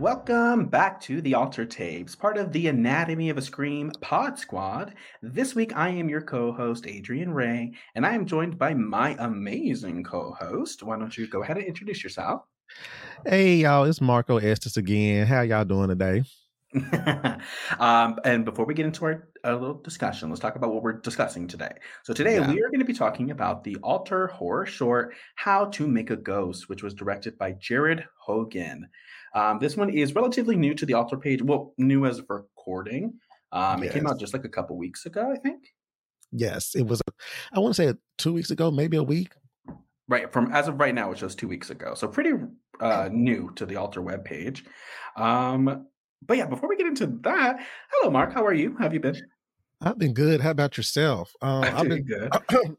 Welcome back to The ALTER Tapes, part of the Anatomy of a Scream Pod Squad. This week, I am your co-host, Adrian Ray, and I am joined by my amazing co-host. Why don't you go ahead and introduce yourself? Hey, y'all. It's Mark O. Estes again. How y'all doing today? And before we get into our little discussion, let's talk about what we're discussing today. So today we are going to be talking about the ALTER horror short, How to Make a Ghost, which was directed by Jared Hogan. This one is relatively new to the ALTER page. Well, new as of recording. Yes. It came out just like a couple weeks ago, I think. Yes, it was. I want to say 2 weeks ago, maybe a week. Right. From as of right now, it's just 2 weeks ago. So pretty new to the ALTER webpage. But yeah, before we get into that, hello, Mark. How are you? How have you been? I've been good. How about yourself? I've been good.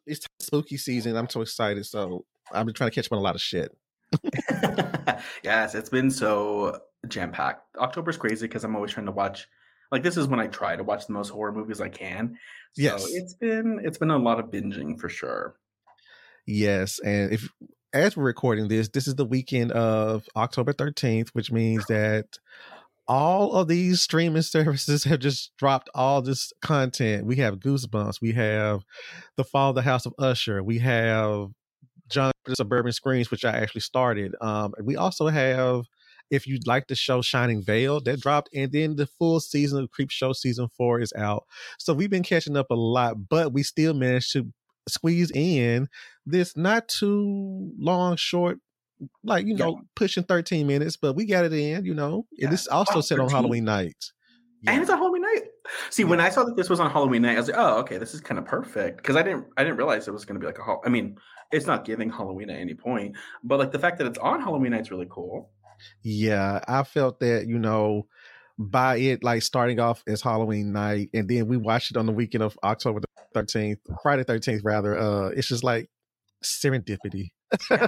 It's spooky season. I'm so excited. So I've been trying to catch up on a lot of shit. Yes, it's been so jam-packed. October's crazy because I'm always trying to watch, like, this is when I try to watch the most horror movies I can. So yes, it's been a lot of binging for sure. Yes, and if as we're recording this is the weekend of October 13th, which means that all of these streaming services have just dropped all this content. We have Goosebumps, we have The Fall of the House of Usher, we have Suburban Screens, which I actually started. We also have, if you'd like the show, Shining Vale, that dropped, and then the full season of Creepshow season 4 is out. So we've been catching up a lot, but we still managed to squeeze in this not too long, short, like, you know, pushing 13 minutes, but we got it in, you know. Yeah. And this also set on Halloween night. Yeah. And it's on Halloween night. See, when I saw that this was on Halloween night, I was like, "Oh, okay, this is kind of perfect." Because I didn't realize it was going to be like a. I mean, it's not giving Halloween at any point, but like the fact that it's on Halloween night is really cool. Yeah, I felt that, you know, by it like starting off as Halloween night, and then we watched it on the weekend of October 13th, Friday 13th rather. It's just like serendipity. Yeah.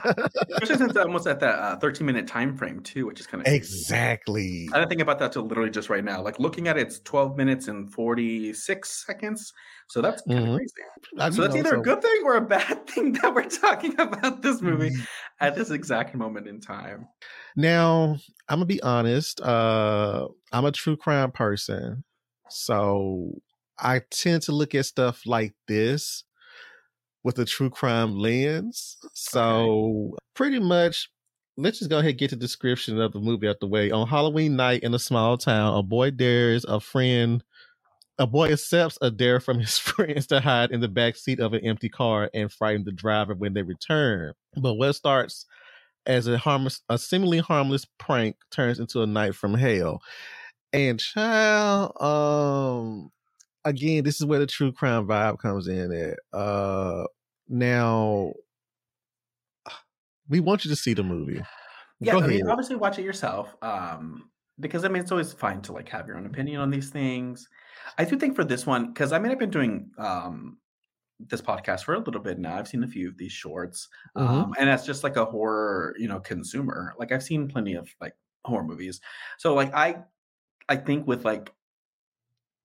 Which is almost at that 13-minute time frame too, which is kind of exactly. Crazy. I didn't think about that till literally just right now. Like looking at it, it's 12 minutes and 46 seconds. So that's kind of crazy. So that's either a good thing or a bad thing that we're talking about this movie at this exact moment in time. Now, I'm gonna be honest. I'm a true crime person, so I tend to look at stuff like this with a true crime lens. So pretty much, let's just go ahead and get the description of the movie out the way. On Halloween night in a small town, a boy accepts a dare from his friends to hide in the backseat of an empty car and frighten the driver when they return. But what starts as a seemingly harmless prank turns into a night from hell. And child, again, this is where the true crime vibe comes in at. Now, we want you to see the movie. Yeah, I mean, obviously watch it yourself. Because, I mean, it's always fine to, like, have your own opinion on these things. I do think for this one, because, I mean, I've been doing this podcast for a little bit now. I've seen a few of these shorts. And that's just, like, a horror, you know, consumer. Like, I've seen plenty of, like, horror movies. So, like, I think with, like,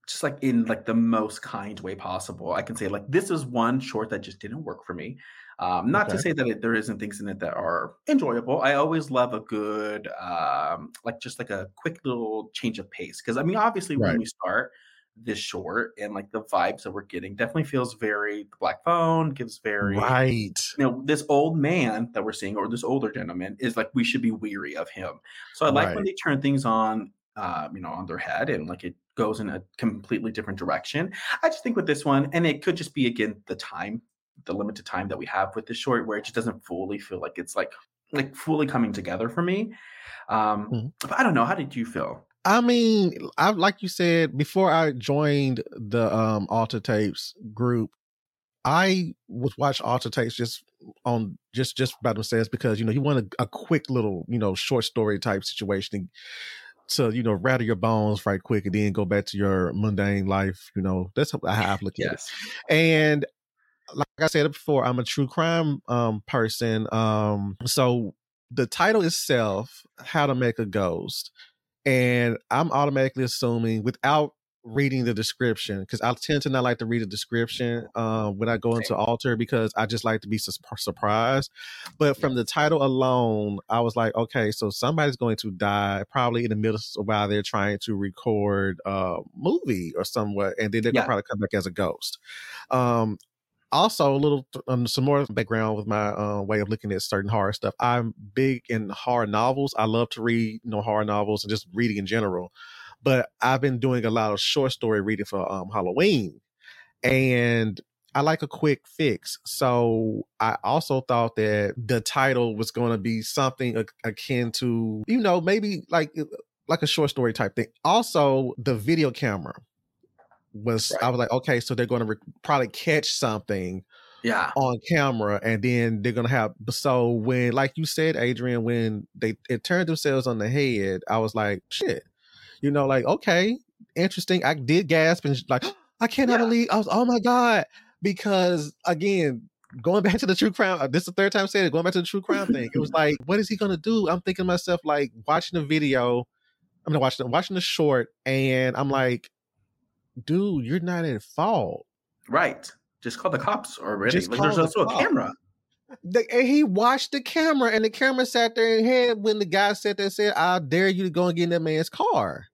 just like in like the most kind way possible, I can say like this is one short that just didn't work for me. Not to say that there isn't things in it that are enjoyable. I always love a good like just like a quick little change of pace, because I mean obviously when we start this short and like the vibes that we're getting definitely feels very The Black Phone, gives very you know, this old man that we're seeing or this older gentleman is like we should be weary of him. So I like when they turn things on you know, on their head and like it goes in a completely different direction. I just think with this one, and it could just be again the limited time that we have with this short, where it just doesn't fully feel like it's like fully coming together for me. But I don't know. How did you feel? I mean, I like you said before I joined the ALTER Tapes group, I would watch ALTER Tapes just by themselves because you know you want a quick little you know short story type situation. to, you know, rattle your bones right quick and then go back to your mundane life. You know, that's how I've looked at it. And like I said before, I'm a true crime person. So the title itself, How to Make a Ghost. And I'm automatically assuming without reading the description, because I tend to not like to read a description when I go into Alter, because I just like to be surprised. But from the title alone, I was like, okay, so somebody's going to die probably in the middle of while they're trying to record a movie or somewhat, and then they're going to probably come back as a ghost. Also, a little some more background with my way of looking at certain horror stuff. I'm big in horror novels. I love to read, you know, horror novels and just reading in general. But I've been doing a lot of short story reading for Halloween, and I like a quick fix. So I also thought that the title was going to be something akin to, you know, maybe like a short story type thing. Also, the video camera was, I was like, okay, so they're going to probably catch something on camera, and then they're going to have, so when, like you said, Adrian, when it turned themselves on the head, I was like, shit. You know, like, okay, interesting. I did gasp and like, I cannot believe, I was, oh my God. Because again, going back to the true crime, this is the third time I said it, going back to the true crime thing. It was like, what is he going to do? I'm thinking to myself, like, watching the video, I'm not watching the short, and I'm like, dude, you're not at fault. Right. Just call the cops already. Just there's also a camera. And he watched the camera, and the camera sat there in head when the guy sat there and said, I dare you to go and get in that man's car.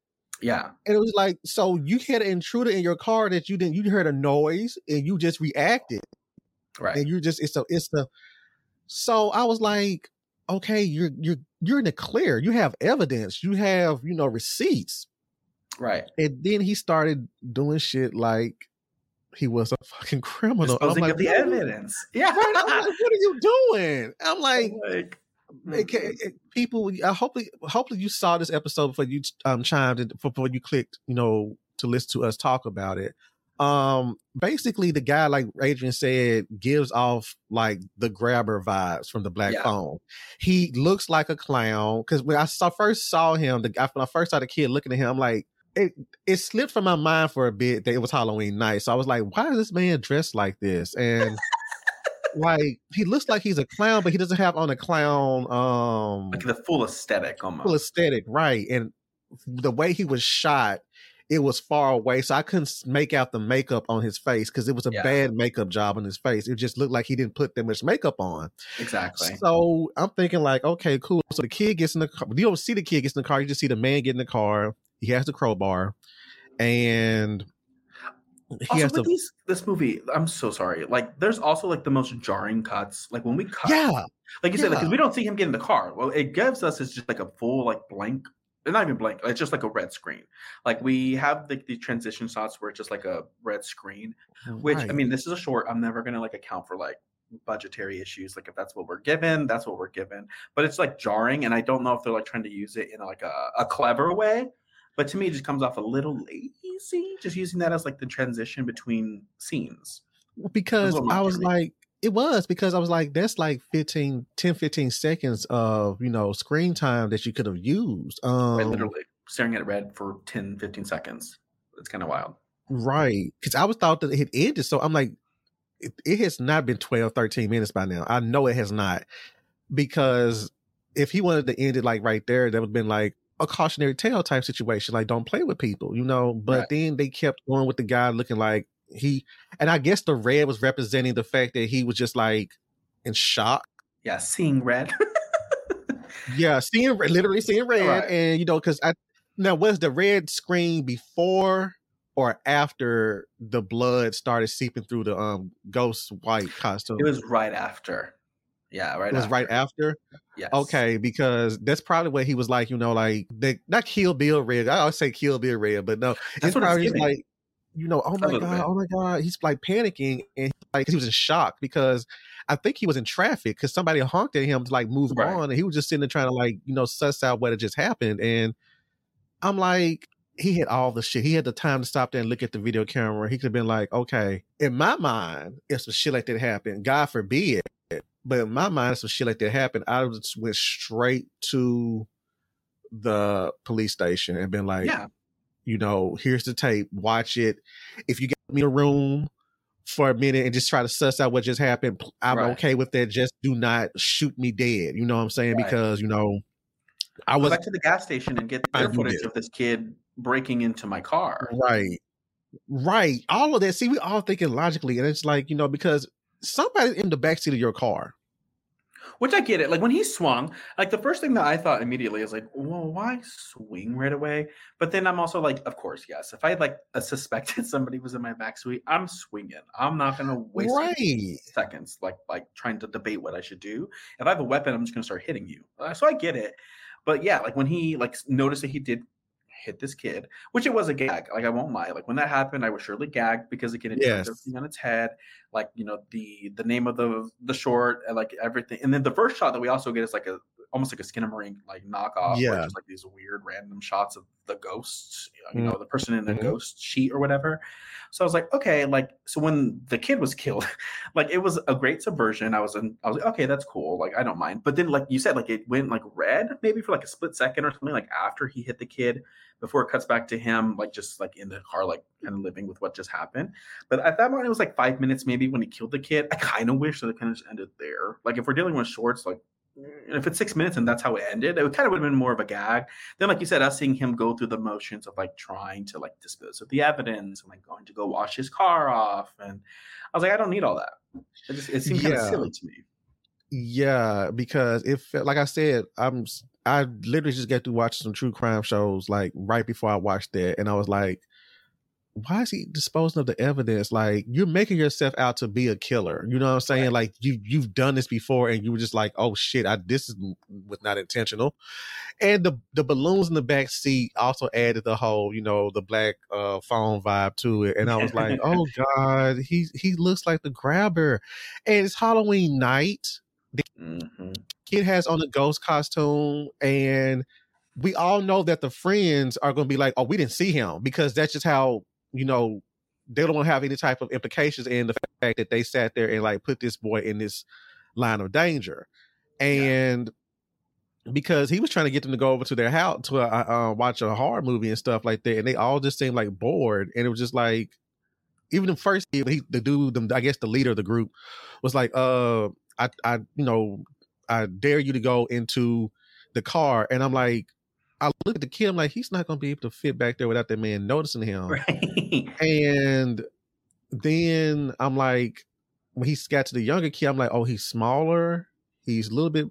Yeah. And it was like, so you had an intruder in your car that you didn't, you heard a noise and you just reacted. Right. And you just, so I was like, okay, you're in the clear. You have evidence. You have, you know, receipts. Right. And then he started doing shit like he was a fucking criminal. I'm like, the evidence. Yeah. Right? I'm like, what are you doing? I'm like people, hopefully you saw this episode before you chimed in, before you clicked, you know, to listen to us talk about it. Basically the guy, like Adrian said, gives off like the grabber vibes from The Black Phone. He looks like a clown, because when I first saw him, when I first saw the kid looking at him, I'm like, it slipped from my mind for a bit that it was Halloween night. So I was like, why is this man dressed like this? And like, he looks like he's a clown, but he doesn't have on a clown. Like the full aesthetic almost. Full aesthetic, right. And the way he was shot, it was far away. So I couldn't make out the makeup on his face, because it was a bad makeup job on his face. It just looked like he didn't put that much makeup on. Exactly. So I'm thinking like, okay, cool. So the kid gets in the car. You don't see the kid gets in the car. You just see the man get in the car. He has the crowbar, and he also has this movie. I'm so sorry. Like, there's also like the most jarring cuts. Like when we cut, like you said, because we don't see him get in the car. Well, it gives us is just like a full like blank. Not even blank. It's just like a red screen. Like we have the transition shots where it's just like a red screen. Which I mean, this is a short. I'm never gonna like account for like budgetary issues. Like if that's what we're given, that's what we're given. But it's like jarring, and I don't know if they're like trying to use it in like a clever way. But to me, it just comes off a little lazy, just using that as like the transition between scenes. Because I was like, that's like 10, 15 seconds of, you know, screen time that you could have used. Right, literally staring at red for 10, 15 seconds. It's kind of wild. Right. Because I was thought that it had ended. So I'm like, it has not been 12, 13 minutes by now. I know it has not. Because if he wanted to end it like right there, that would have been like a cautionary tale type situation, like don't play with people, you know. But then they kept going with the guy looking like he, and I guess the red was representing the fact that he was just like in shock. Yeah, seeing red. Literally seeing red, right. And you know, because now was the red screen before or after the blood started seeping through the ghost white costume? It was right after. Yeah, right. It was right after? Yes. Okay, because that's probably what he was like, you know, like, not Kill Bill red. I always say Kill Bill red, but no. That's what he's like, you know, oh my God. He's like panicking, and like he was in shock because I think he was in traffic because somebody honked at him to like move on, and he was just sitting there trying to like, you know, suss out what had just happened. And I'm like, he had all the shit. He had the time to stop there and look at the video camera. He could have been like, okay, in my mind, if some shit like that happened, God forbid, but in my mind, some shit like that happened, I just went straight to the police station and been like, yeah, you know, here's the tape, watch it. If you get me a room for a minute and just try to suss out what just happened, I'm right. okay with that. Just do not shoot me dead. You know what I'm saying? Right. Because, you know, I was back to the gas station and get the footage of this kid breaking into my car. Right. Right. All of that. See, we all thinking logically. And it's like, you know, because somebody's in the backseat of your car. Which I get it. Like when he swung, like the first thing that I thought immediately is like, well, why swing right away? But then I'm also like, of course, yes. If I like suspected somebody was in my back seat, I'm swinging. I'm not going to waste seconds like trying to debate what I should do. If I have a weapon, I'm just going to start hitting you. So I get it. But yeah, like when he like noticed that he did hit this kid, which it was a gag. Like I won't lie. Like when that happened, I was surely gagged because again, it turned everything on its head. Like, you know, the name of the short and like everything. And then the first shot that we also get is like a almost like a Skinamarink like knockoff, or just like these weird random shots of the ghosts, you know, the person in the ghost sheet or whatever. So I was like, okay, like so when the kid was killed, like it was a great subversion. I was like, okay, that's cool. Like I don't mind. But then like you said, like it went like red maybe for like a split second or something, like after he hit the kid, before it cuts back to him, like just like in the car, like kind of living with what just happened. But at that moment, it was like 5 minutes maybe when he killed the kid. I kind of wish that it kind of just ended there. Like if we're dealing with shorts, like if it's 6 minutes and that's how it ended, it kind of would have been more of a gag. Then, like you said, us seeing him go through the motions of like trying to like dispose of the evidence and like going to go wash his car off. And I was like, I don't need all that. It seemed kind of silly to me. Yeah, because it felt like I said, I literally just got to watch some true crime shows like right before I watched that. And I was like, why is he disposing of the evidence? Like you're making yourself out to be a killer. You know what I'm saying? Right. Like you've done this before and you were just like, oh shit, this was not intentional. And the balloons in the back seat also added the whole, you know, the black phone vibe to it. And I was like, oh God, he looks like the grabber. And it's Halloween night. The kid has on a ghost costume and we all know that the friends are going to be like, oh, we didn't see him, because that's just how, you know, they don't want to have any type of implications in the fact that they sat there and like put this boy in this line of danger. And because he was trying to get them to go over to their house to watch a horror movie and stuff like that. And they all just seemed like bored. And it was just like, even the first kid, I guess the leader of the group was like, I dare you to go into the car. And I'm like, I look at the kid, I'm like, he's not going to be able to fit back there without that man noticing him. Right. And then I'm like, when he got to the younger kid, I'm like, oh, he's smaller. He's a little bit,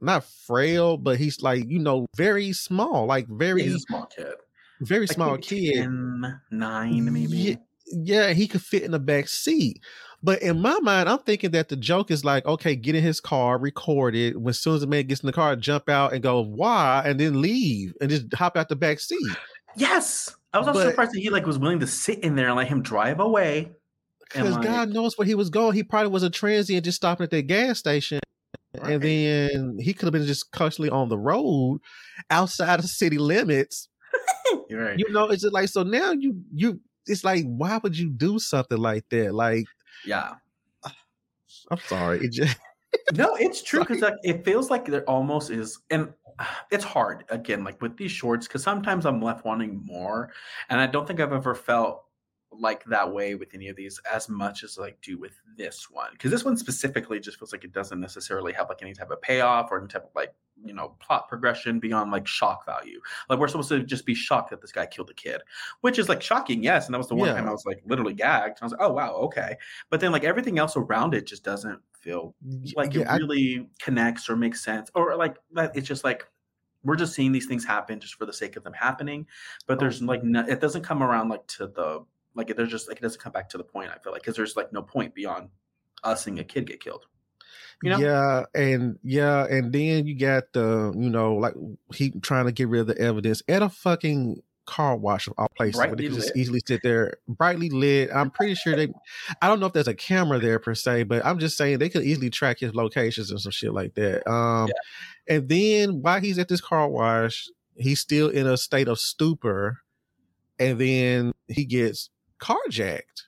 not frail, but he's like, you know, very small, like he's a small kid. Very like small kid. 10, 9 maybe. Yeah, he could fit in the back seat. But in my mind, I'm thinking that the joke is like, okay, get in his car, record it. As soon as the man gets in the car, jump out and go, why? And then leave and just hop out the back seat. Yes. I was also surprised that he like was willing to sit in there and let him drive away. Because like, God knows where he was going. He probably was a transient just stopping at that gas station. Right. And then he could have been just constantly on the road outside of city limits. You're right. You know, it's just like, so now you it's like, why would you do something like that? Like, yeah, I'm sorry. It just no, it's true, because like, it feels like there almost is, and it's hard again, like with these shorts, because sometimes I'm left wanting more, and I don't think I've ever felt like that way with any of these as much as like do with this one, because this one specifically just feels like it doesn't necessarily have like any type of payoff or any type of like, you know, plot progression beyond like shock value. Like we're supposed to just be shocked that this guy killed a kid, which is like shocking, yes, and that was the one time I was like literally gagged. I was like, oh wow, okay. But then like everything else around it just doesn't feel like it really connects or makes sense, or like that it's just like we're just seeing these things happen just for the sake of them happening. But there's like it doesn't come around like to the like there's just like it doesn't come back to the point, I feel like, because there's like no point beyond us seeing a kid get killed. You know? And then you got the, you know, like he trying to get rid of the evidence at a fucking car wash of all places. Brightly but they could just easily sit there, brightly lit. I'm pretty sure I don't know if there's a camera there per se, but I'm just saying they could easily track his locations and some shit like that. And then while he's at this car wash, he's still in a state of stupor, and then he gets carjacked.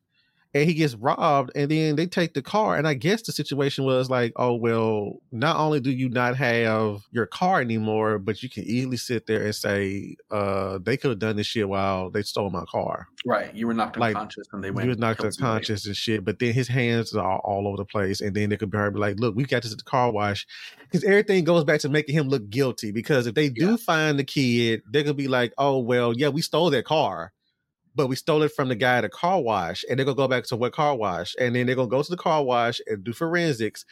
and he gets robbed, and then they take the car. And I guess the situation was like, oh, well, not only do you not have your car anymore, but you can easily sit there and say, they could have done this shit while they stole my car. Right. You were knocked unconscious when they went. You were knocked unconscious and shit, but then his hands are all over the place. And then they could be like, look, we got this at the car wash. Because everything goes back to making him look guilty. Because if they do find the kid, they're going to be like, oh, well, yeah, we stole that car. But we stole it from the guy at a car wash, and they're going to go back to what car wash? And then they're going to go to the car wash and do forensics.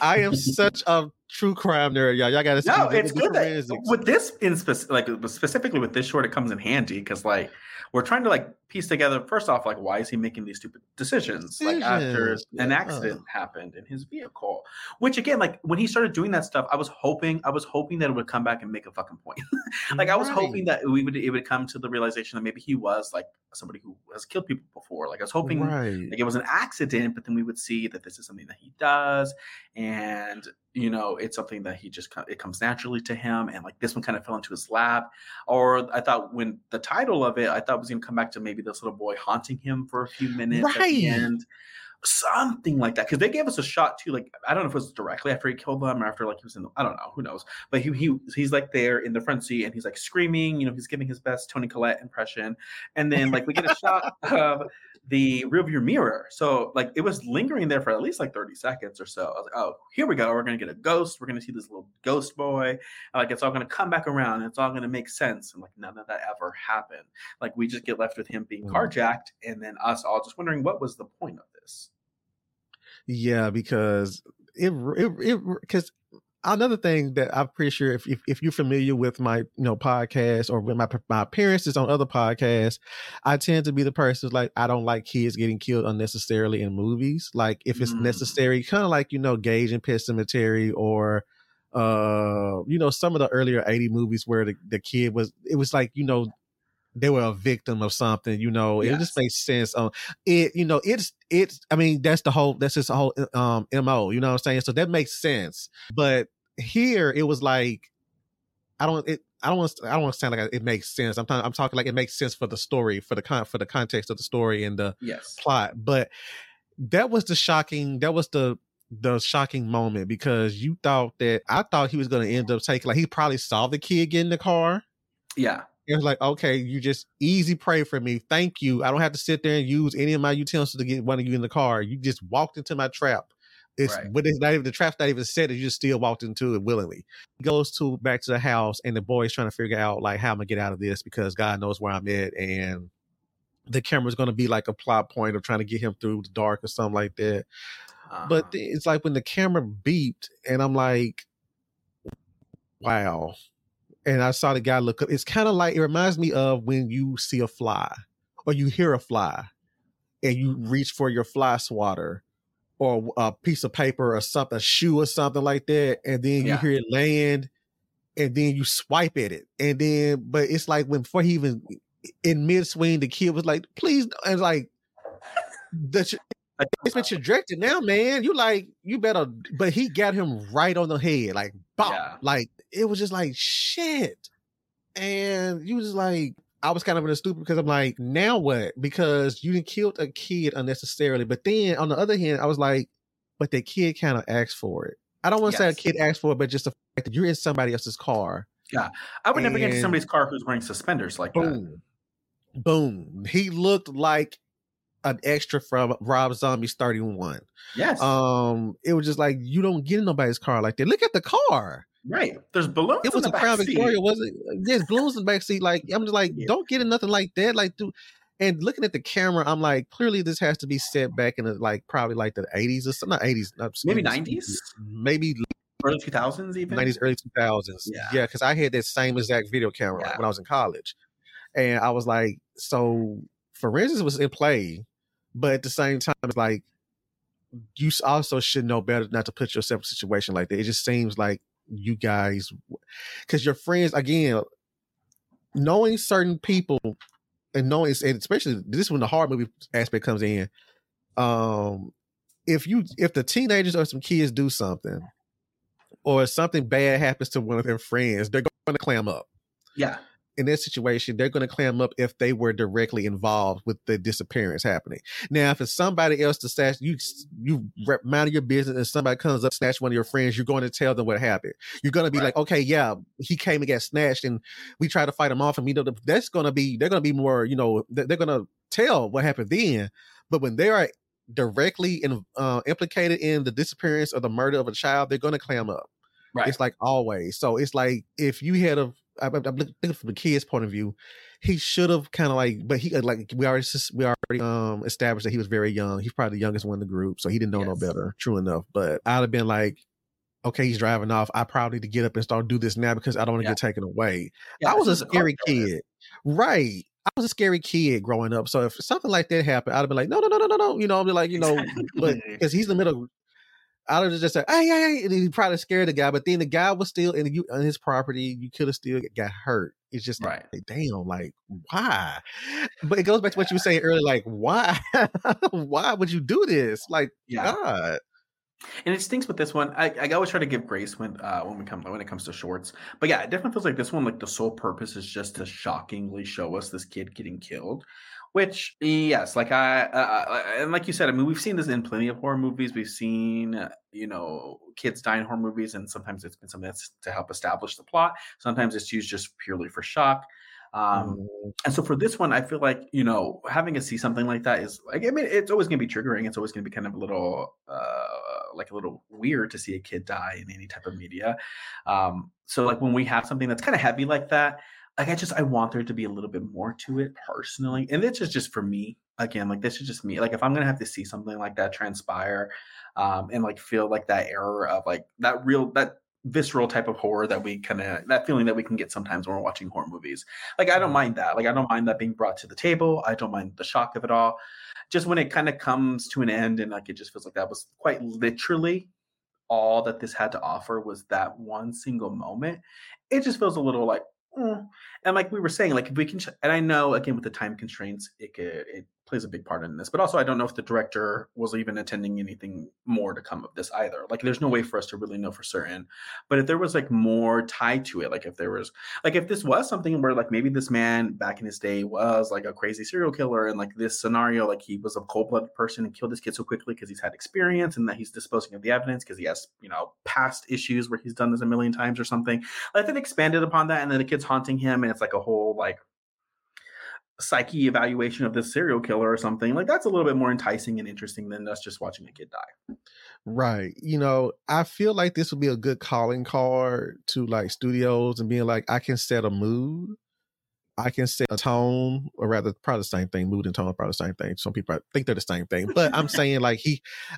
I am such a true crime nerd, y'all. Y'all got to see. No, it's good that with this, specifically with this short, it comes in handy because, like, we're trying to, like, piece together, first off, like, why is he making these stupid decisions? Like, after an accident happened in his vehicle? Which, again, like, when he started doing that stuff, I was hoping that it would come back and make a fucking point. Like, I was hoping that it would come to the realization that maybe he was, like, somebody who has killed people before. Like, I was hoping like it was an accident, but then we would see that this is something that he does, and you know, it's something that he just it comes naturally to him, and like this one kind of fell into his lap. Or I thought when the title of it, I thought it was going to come back to maybe this little boy haunting him for a few minutes at the end. Something like that, because they gave us a shot too. Like, I don't know if it was directly after he killed them or after like he was in the, I don't know, who knows. But he's like there in the front seat and he's like screaming. You know, he's giving his best Toni Collette impression, and then like we get a shot of the rearview mirror. So like it was lingering there for at least like 30 seconds or so. I was like, oh, here we go. We're gonna get a ghost. We're gonna see this little ghost boy. And, like, it's all gonna come back around. And it's all gonna make sense. And like none of that ever happened. Like we just get left with him being carjacked, and then us all just wondering what was the point of this. Yeah, because because another thing that I'm pretty sure if you're familiar with my podcast or with my appearances on other podcasts, I tend to be the person who's like, I don't like kids getting killed unnecessarily in movies. Like if it's necessary, kind of like, you know, Gage and Pet Sematary, or you know, some of the earlier 80s movies where the kid was like, you know, they were a victim of something, you know. Yes. It just makes sense. It, you know, it's. I mean, that's his whole MO. You know what I'm saying? So that makes sense. But here, it was like, I don't want to sound like it makes sense. I'm talking like it makes sense for the story, for the context of the story and the plot. But that was the shocking. That was the shocking moment, because I thought he was going to end up taking. Like, he probably saw the kid get in the car. Yeah. It was like, okay, you just easy pray for me. Thank you. I don't have to sit there and use any of my utensils to get one of you in the car. You just walked into my trap. But it's not even, the trap's not even set. You just still walked into it willingly. He goes back to the house, and the boy's trying to figure out like how I'm gonna get out of this, because God knows where I'm at, and the camera's gonna be like a plot point of trying to get him through the dark or something like that. Uh-huh. But it's like when the camera beeped, and I'm like, wow. And I saw the guy look up. It's kind of like, it reminds me of when you see a fly or you hear a fly and you reach for your fly swatter or a piece of paper or something, a shoe or something like that. And then you hear it land, and then you swipe at it. And then, but it's like when, before he even in mid swing, the kid was like, please. And like, it's been trajected now, man. You like, you better, but he got him right on the head. Like, bop. Yeah. Like, it was just like, shit. And you was like, I was kind of in a stupor, because I'm like, now what? Because you didn't kill a kid unnecessarily. But then on the other hand, I was like, but the kid kind of asked for it. I don't want to say a kid asked for it, but just the fact that you're in somebody else's car. Yeah. I would never get into somebody's car who's wearing suspenders like that. Boom. He looked like an extra from Rob Zombie's 31. Yes. It was just like, you don't get in nobody's car like that. Look at the car. Right. There's balloons. It was in the Crown Victoria, wasn't it? There's balloons in the backseat. Like, I'm just like, don't get in nothing like that. Like, dude. And looking at the camera, I'm like, clearly this has to be set back in the, like, probably like the 80s or something. Not 80s. Maybe 90s? Maybe early 2000s even? 90s, early 2000s. Yeah, because I had that same exact video camera when I was in college. And I was like, so forensics was in play. But at the same time, it's like, you also should know better not to put yourself in a situation like that. It just seems like you guys, because your friends, again, knowing certain people and knowing, and especially this is when the horror movie aspect comes in. If the teenagers or some kids do something, or something bad happens to one of their friends, they're going to clam up. Yeah. in this situation, they're going to clam up if they were directly involved with the disappearance happening. Now, if it's somebody else to snatch, you mind your business and somebody comes up, snatch one of your friends, you're going to tell them what happened. You're going to be like, okay, yeah, he came and got snatched and we tried to fight him off. And we know that's going to be, they're going to be more, you know, they're going to tell what happened then. But when they are directly implicated in the disappearance or the murder of a child, they're going to clam up. Right. It's like always. So it's like if you had I'm thinking from the kid's point of view, he should have kind of like, but he like we already established that he was very young. He's probably the youngest one in the group, so he didn't know no better. True enough. But I'd have been like, okay, he's driving off. I probably need to get up and start do this now because I don't want to get taken away. Yeah, I was a scary kid, right? I was a scary kid growing up, so if something like that happened, I'd have been like, no, you know, I'm like, you know, but because he's in the middle. I would just say, hey, and he probably scared the guy, but then the guy was still on his property. You could have still got hurt. It's just like, damn, like, why? But it goes back to what you were saying earlier, like, why? Why would you do this? Like, God. And it stinks with this one. I always try to give grace when it comes to shorts. But yeah, it definitely feels like this one, like the sole purpose is just to shockingly show us this kid getting killed. Which, yes, like and like you said, I mean, we've seen this in plenty of horror movies. We've seen, you know, kids die in horror movies, and sometimes it's been something that's to help establish the plot. Sometimes it's used just purely for shock. And so for this one, I feel like, you know, having us see something like that is, like, I mean, it's always going to be triggering. It's always going to be kind of a little weird to see a kid die in any type of media. So like when we have something that's kind of heavy like that, like I want there to be a little bit more to it personally. And this is just for me. Again, like this is just me. Like if I'm going to have to see something like that transpire and like feel like that error of like that visceral type of horror that we kind of, that feeling that we can get sometimes when we're watching horror movies. Like I don't mind that. Like I don't mind that being brought to the table. I don't mind the shock of it all. Just when it kind of comes to an end and like it just feels like that was quite literally all that this had to offer was that one single moment. It just feels a little like, and like we were saying, like if we can, and I know again with the time constraints, it plays a big part in this, but also I don't know if the director was even intending anything more to come of this either. Like there's no way for us to really know for certain. But if there was like more tied to it, like if there was, like if this was something where like maybe this man back in his day was like a crazy serial killer, and like this scenario, like he was a cold-blooded person and killed this kid so quickly because he's had experience and that he's disposing of the evidence because he has, you know, past issues where he's done this a million times or something. Like then expanded upon that, and then the kid's haunting him, and it's like a whole like psyche evaluation of this serial killer or something. Like that's a little bit more enticing and interesting than us just watching a kid die. Right. You know, I feel like this would be a good calling card to like studios and being like, I can set a mood. I can set a tone, or rather probably the same thing. Mood and tone are probably the same thing. Some people think they're the same thing, but I'm saying like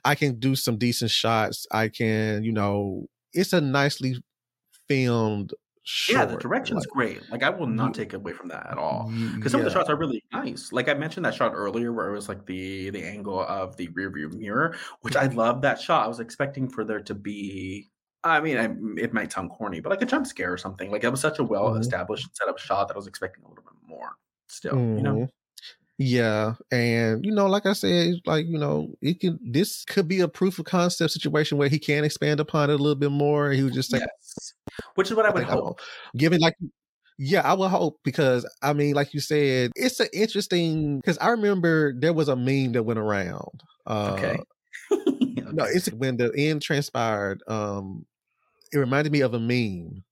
I can do some decent shots. I can, you know, it's a nicely filmed short. Yeah, the direction's like, great. Like I will not take away from that at all. Because some of the shots are really nice. Like I mentioned that shot earlier where it was like the angle of the rearview mirror, which I love that shot. I was expecting for there to be, I mean, it might sound corny, but like a jump scare or something. Like it was such a well-established set up shot that I was expecting a little bit more still, you know? Yeah. And, you know, like I said, like, you know, this could be a proof of concept situation where he can expand upon it a little bit more. He would just say, which is what I would hope. Given like, yeah, I would hope, because I mean, like you said, it's an interesting, because I remember there was a meme that went around. No, it's when the end transpired. It reminded me of a meme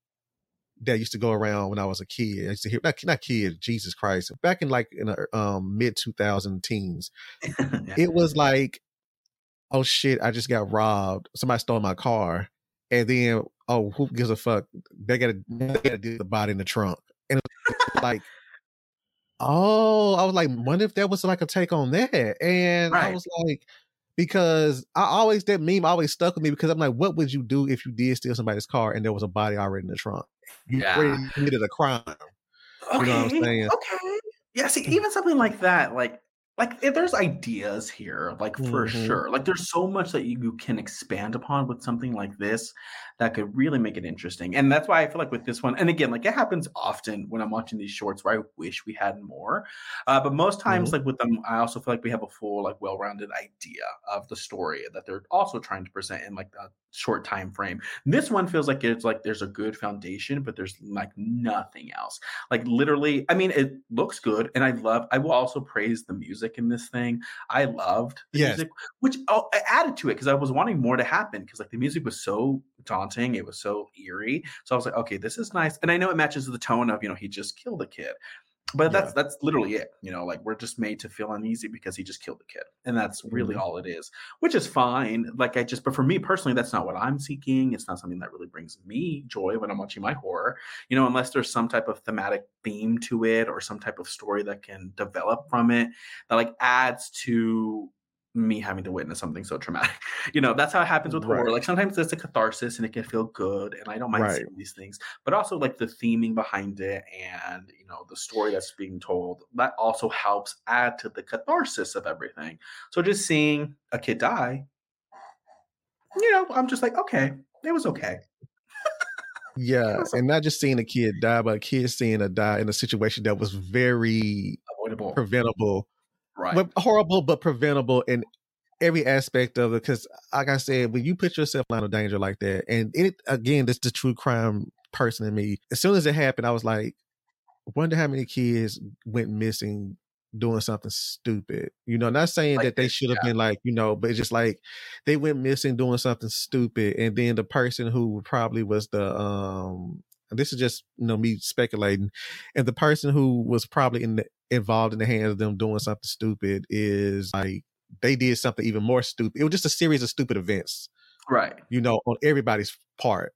that used to go around when I was a kid. I used to hear, not kid, Jesus Christ, back in like in the mid 2000 teens. It was like, oh shit, I just got robbed. Somebody stole my car. And then, oh, who gives a fuck? They gotta do the body in the trunk. And it's like, oh, I was like, wonder if that was like a take on that. And I was like, because that meme always stuck with me, because I'm like, what would you do if you did steal somebody's car and there was a body already in the trunk? You already committed a crime. Okay. You know what I'm saying? Okay. Yeah, see, even something like that, like, like there's ideas here, like for sure. Like there's so much that you can expand upon with something like this that could really make it interesting. And that's why I feel like with this one, and again, like it happens often when I'm watching these shorts where I wish we had more. But most times, like with them, I also feel like we have a full, like well-rounded idea of the story that they're also trying to present in like a short time frame. And this one feels like it's like there's a good foundation, but there's like nothing else. Like literally, I mean, it looks good, and I will also praise the music in this thing. I loved the music, which I added to it because I was wanting more to happen, because like the music was so daunting, it was so eerie. So I was like, okay, this is nice, and I know it matches the tone of, you know, he just killed a kid, but that's literally it. You know, like we're just made to feel uneasy because he just killed a kid, and that's really all it is, which is fine. Like but for me personally, that's not what I'm seeking. It's not something that really brings me joy when I'm watching my horror, you know, unless there's some type of thematic theme to it or some type of story that can develop from it that like adds to me having to witness something so traumatic. You know, that's how it happens with horror. Like sometimes it's a catharsis and it can feel good, and I don't mind seeing these things, but also like the theming behind it and, you know, the story that's being told, that also helps add to the catharsis of everything. So just seeing a kid die, you know, I'm just like, okay, it was okay. And not just seeing a kid die, but a kid seeing a die in a situation that was very avoidable, preventable. But horrible, but preventable in every aspect of it. Because, like I said, when you put yourself in a line of danger like that, and again, that's the true crime person in me. As soon as it happened, I was like, wonder how many kids went missing doing something stupid. You know, not saying like that they should have been like, you know, but it's just like they went missing doing something stupid. And then the person who probably was the, this is just, you know, me speculating. And the person who was probably involved in the hands of them doing something stupid is like they did something even more stupid. It was just a series of stupid events, right? You know, on everybody's part,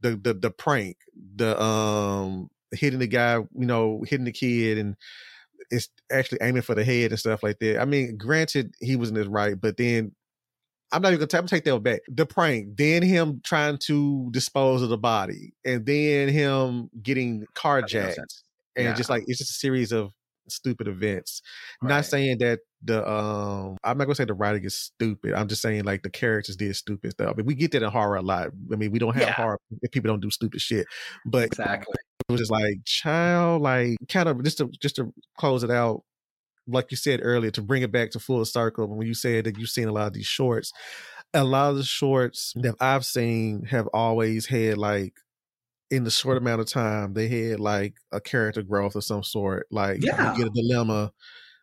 the prank, the hitting the guy, you know, hitting the kid, and it's actually aiming for the head and stuff like that. I mean, granted, he was in his right, but then I'm not even gonna take that back. The prank, then him trying to dispose of the body, and then him getting carjacked, and just like it's just a series of stupid events. Not saying that the I'm not gonna say the writing is stupid. I'm just saying like the characters did stupid stuff. I mean, we get that in horror a lot. I mean, we don't have horror if people don't do stupid shit. But it was just like child, like kind of just to close it out. Like you said earlier, to bring it back to full circle, when you said that you've seen a lot of these shorts, a lot of the shorts that I've seen have always had like, in the short amount of time, they had like a character growth of some sort. Like you get a dilemma,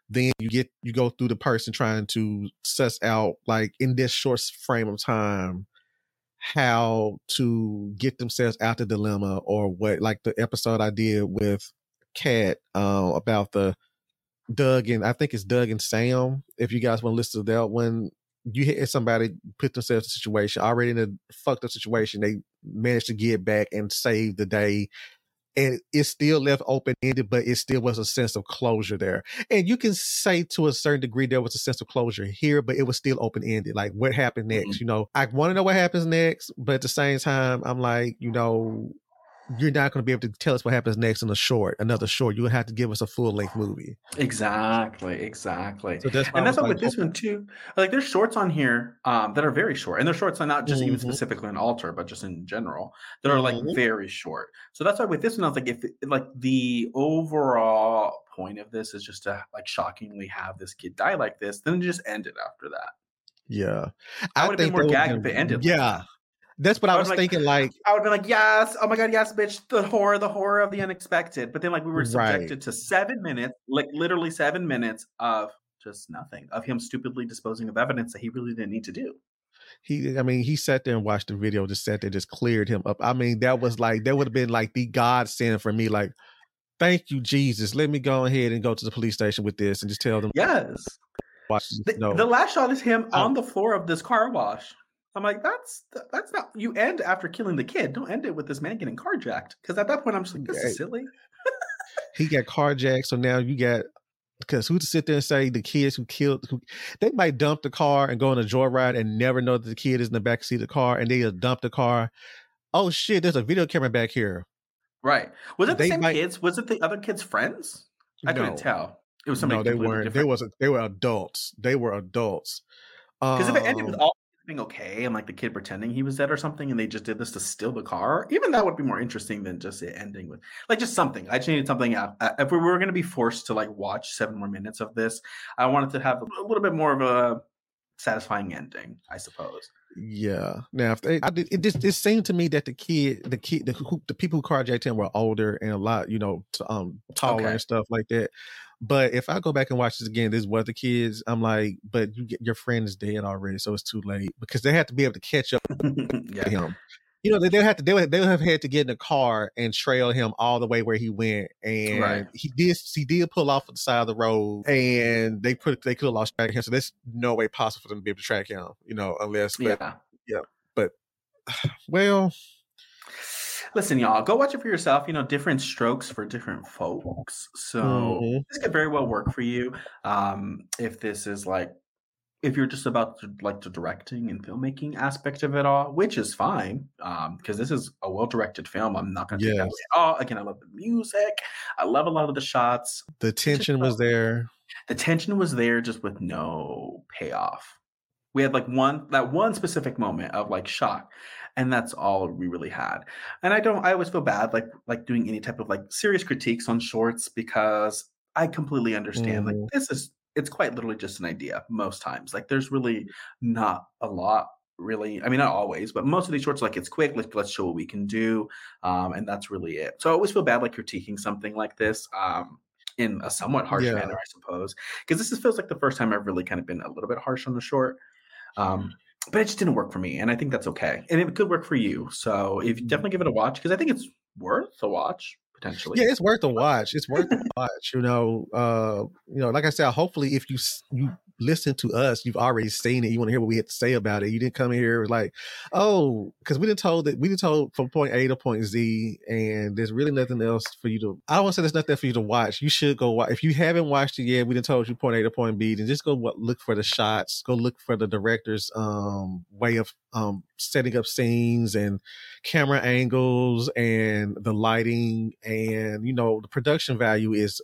then you go through the person trying to suss out, like in this short frame of time, how to get themselves out the dilemma or what. Like the episode I did with Kat about the Doug and I think it's Doug and Sam. If you guys want to listen to that one, you hit somebody, put themselves in a situation, already in a fucked up situation. They managed to get back and save the day. And it's still left open-ended, but it still was a sense of closure there. And you can say to a certain degree there was a sense of closure here, but it was still open-ended. Like, what happened next? You know, I want to know what happens next, but at the same time, I'm like, you know, you're not going to be able to tell us what happens next in another short. You would have to give us a full-length movie. Exactly. So that's what with this one too. Like there's shorts on here that are very short, and their shorts are not just even specifically an altar, but just in general that are like very short. So that's why with this one, I was like, if like the overall point of this is just to like shockingly have this kid die like this, then just end it after that. Yeah, I would have been more gagged if it ended. Yeah. That's what I was thinking. Like I would be like, yes, oh my god, yes, bitch, the horror of the unexpected. But then, like, we were subjected to 7 minutes, like literally 7 minutes of just nothing, of him stupidly disposing of evidence that he really didn't need to do. He sat there and watched the video, just sat there, just cleared him up. I mean, that would have been like the godsend for me. Like, thank you, Jesus. Let me go ahead and go to the police station with this and just tell them. Yes. The last shot is him on the floor of this car wash. I'm like, that's not, you end after killing the kid. Don't end it with this man getting carjacked. Because at that point, I'm just like, this is silly. He got carjacked. So now you got, because who to sit there and say the kids who killed, they might dump the car and go on a joyride and never know that the kid is in the backseat of the car, and they just dump the car. Oh shit, there's a video camera back here. Right. Was it the same kids? Was it the other kids' friends? I couldn't tell. It was something. No, they weren't. Different. They were adults. Because if it ended with all being okay and like the kid pretending he was dead or something, and they just did this to steal the car, even that would be more interesting than just it ending with like just something. I just needed something out. If we were going to be forced to like watch 7 more minutes of this, I wanted to have a little bit more of a satisfying ending, I suppose. Yeah. Now, if they, it seemed to me that the people who carjacked him were older and a lot, taller and stuff like that. But if I go back and watch this again, this was the kids. I'm like, but your friend is dead already, so it's too late because they have to be able to catch up to him. They would have had to get in the car and trail him all the way where he went, and right. he did pull off at the side of the road, and they could have lost track of him. So there's no way possible for them to be able to track him, unless. Listen, y'all, go watch it for yourself. Different strokes for different folks. So this could very well work for you. If this is like, if you're just about to like the directing and filmmaking aspect of it all, which is fine, because this is a well-directed film. I'm not going to take that away at all. Again, I love the music. I love a lot of the shots. The tension was there. The tension was there, just with no payoff. We had like one specific moment of like shock, and that's all we really had. And I always feel bad like doing any type of like serious critiques on shorts, because I completely understand like it's quite literally just an idea most times. Like there's really not a lot really. I mean, not always, but most of these shorts, like it's quick, like let's show what we can do. And that's really it. So I always feel bad like critiquing something like this. In a somewhat harsh manner, I suppose, because this feels like the first time I've really kind of been a little bit harsh on the short. But it just didn't work for me, and I think that's okay. And it could work for you. So if you definitely give it a watch, because I think it's worth a watch, potentially. Yeah, it's worth a watch. It's worth a watch, like I said, hopefully if you listen to us, you've already seen it. You want to hear what we had to say about it. You didn't come here like, because we didn't told from point A to point Z, and there's really nothing else for you to, I don't want to say there's nothing for you to watch. You should go watch. If you haven't watched it yet, we didn't told you point A to point B, then just go look for the shots, go look for the director's way of setting up scenes and camera angles and the lighting, and the production value is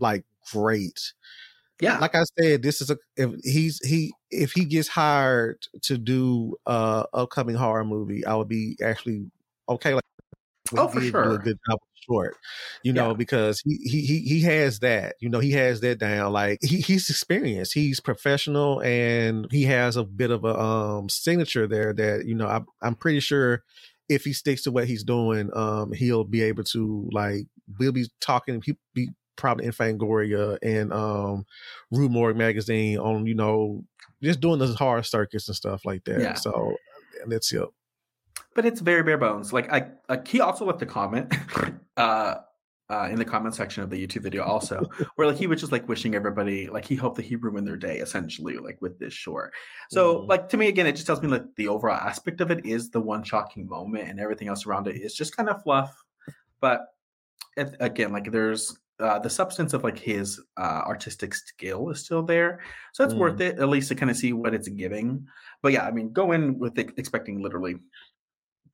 like great. Yeah, like I said, this is if he gets hired to do upcoming horror movie, I would be actually okay. Like, for sure, do a good job short, because he has that, he has that down. Like he's experienced, he's professional, and he has a bit of a signature there that I'm pretty sure if he sticks to what he's doing, he'll be able to like we'll be talking he be. Probably in Fangoria and Rue Morgue magazine on, just doing this horror circus and stuff like that. Yeah. So that's it. But it's very bare bones. Like he also left a comment in the comment section of the YouTube video also, where like he was just like wishing everybody, like he hoped that he ruined their day essentially, like with this short. So like to me again, it just tells me like the overall aspect of it is the one shocking moment, and everything else around it is just kind of fluff. But again, like there's the substance of like his artistic skill is still there, so it's worth it at least to kind of see what it's giving. But yeah, I mean, go in with expecting literally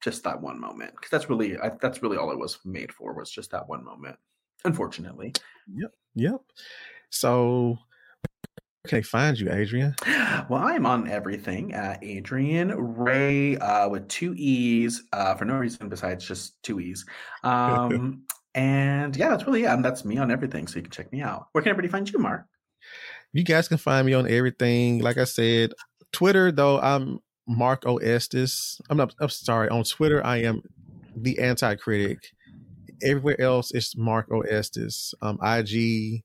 just that one moment, because that's really all it was made for, was just that one moment, unfortunately. Yep. So can I find you, Adrian? Well, I'm on everything. Adrian Ray with 2 E's for no reason besides just 2 E's. And yeah, that's really it. That's me on everything. So you can check me out. Where can everybody find you, Mark? You guys can find me on everything. Like I said, Twitter, though, I'm Mark O. Estes. I'm sorry. On Twitter, I am the Anti-Critic. Everywhere else, it's Mark O. Estes. IG,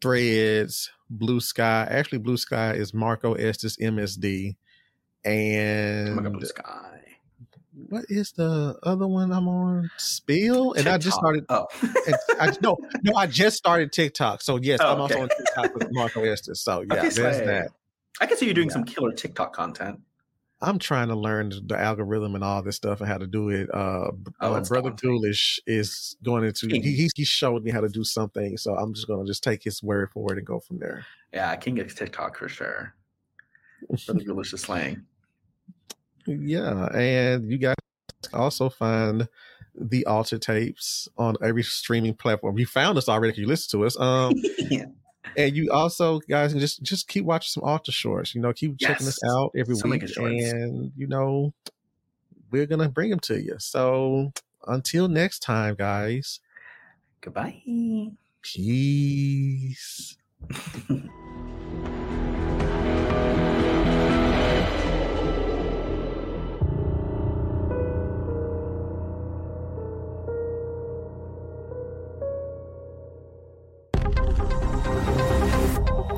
Threads, Blue Sky. Actually, Blue Sky is Mark O. Estes MSD. And Blue Sky. What is the other one I'm on? Spill? And TikTok. I just started. Oh, I just started TikTok. So yes, I'm also on TikTok with Mark O. Estes. So yeah, there's that. I can see you're doing some killer TikTok content. I'm trying to learn the algorithm and all this stuff and how to do it. Brother Ghoulish is going into. He showed me how to do something, so I'm just gonna take his word for it and go from there. Yeah, King of TikTok for sure. Brother Ghoulish is slaying. Yeah, and you guys can also find The ALTER Tapes on every streaming platform. You found us already because you listened to us. And you also, guys, and just keep watching some Alter Shorts. You know, keep checking us out every week. And, you know, we're going to bring them to you. So until next time, guys. Goodbye. Peace.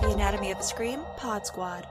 Anatomy of a Scream Pod Squad.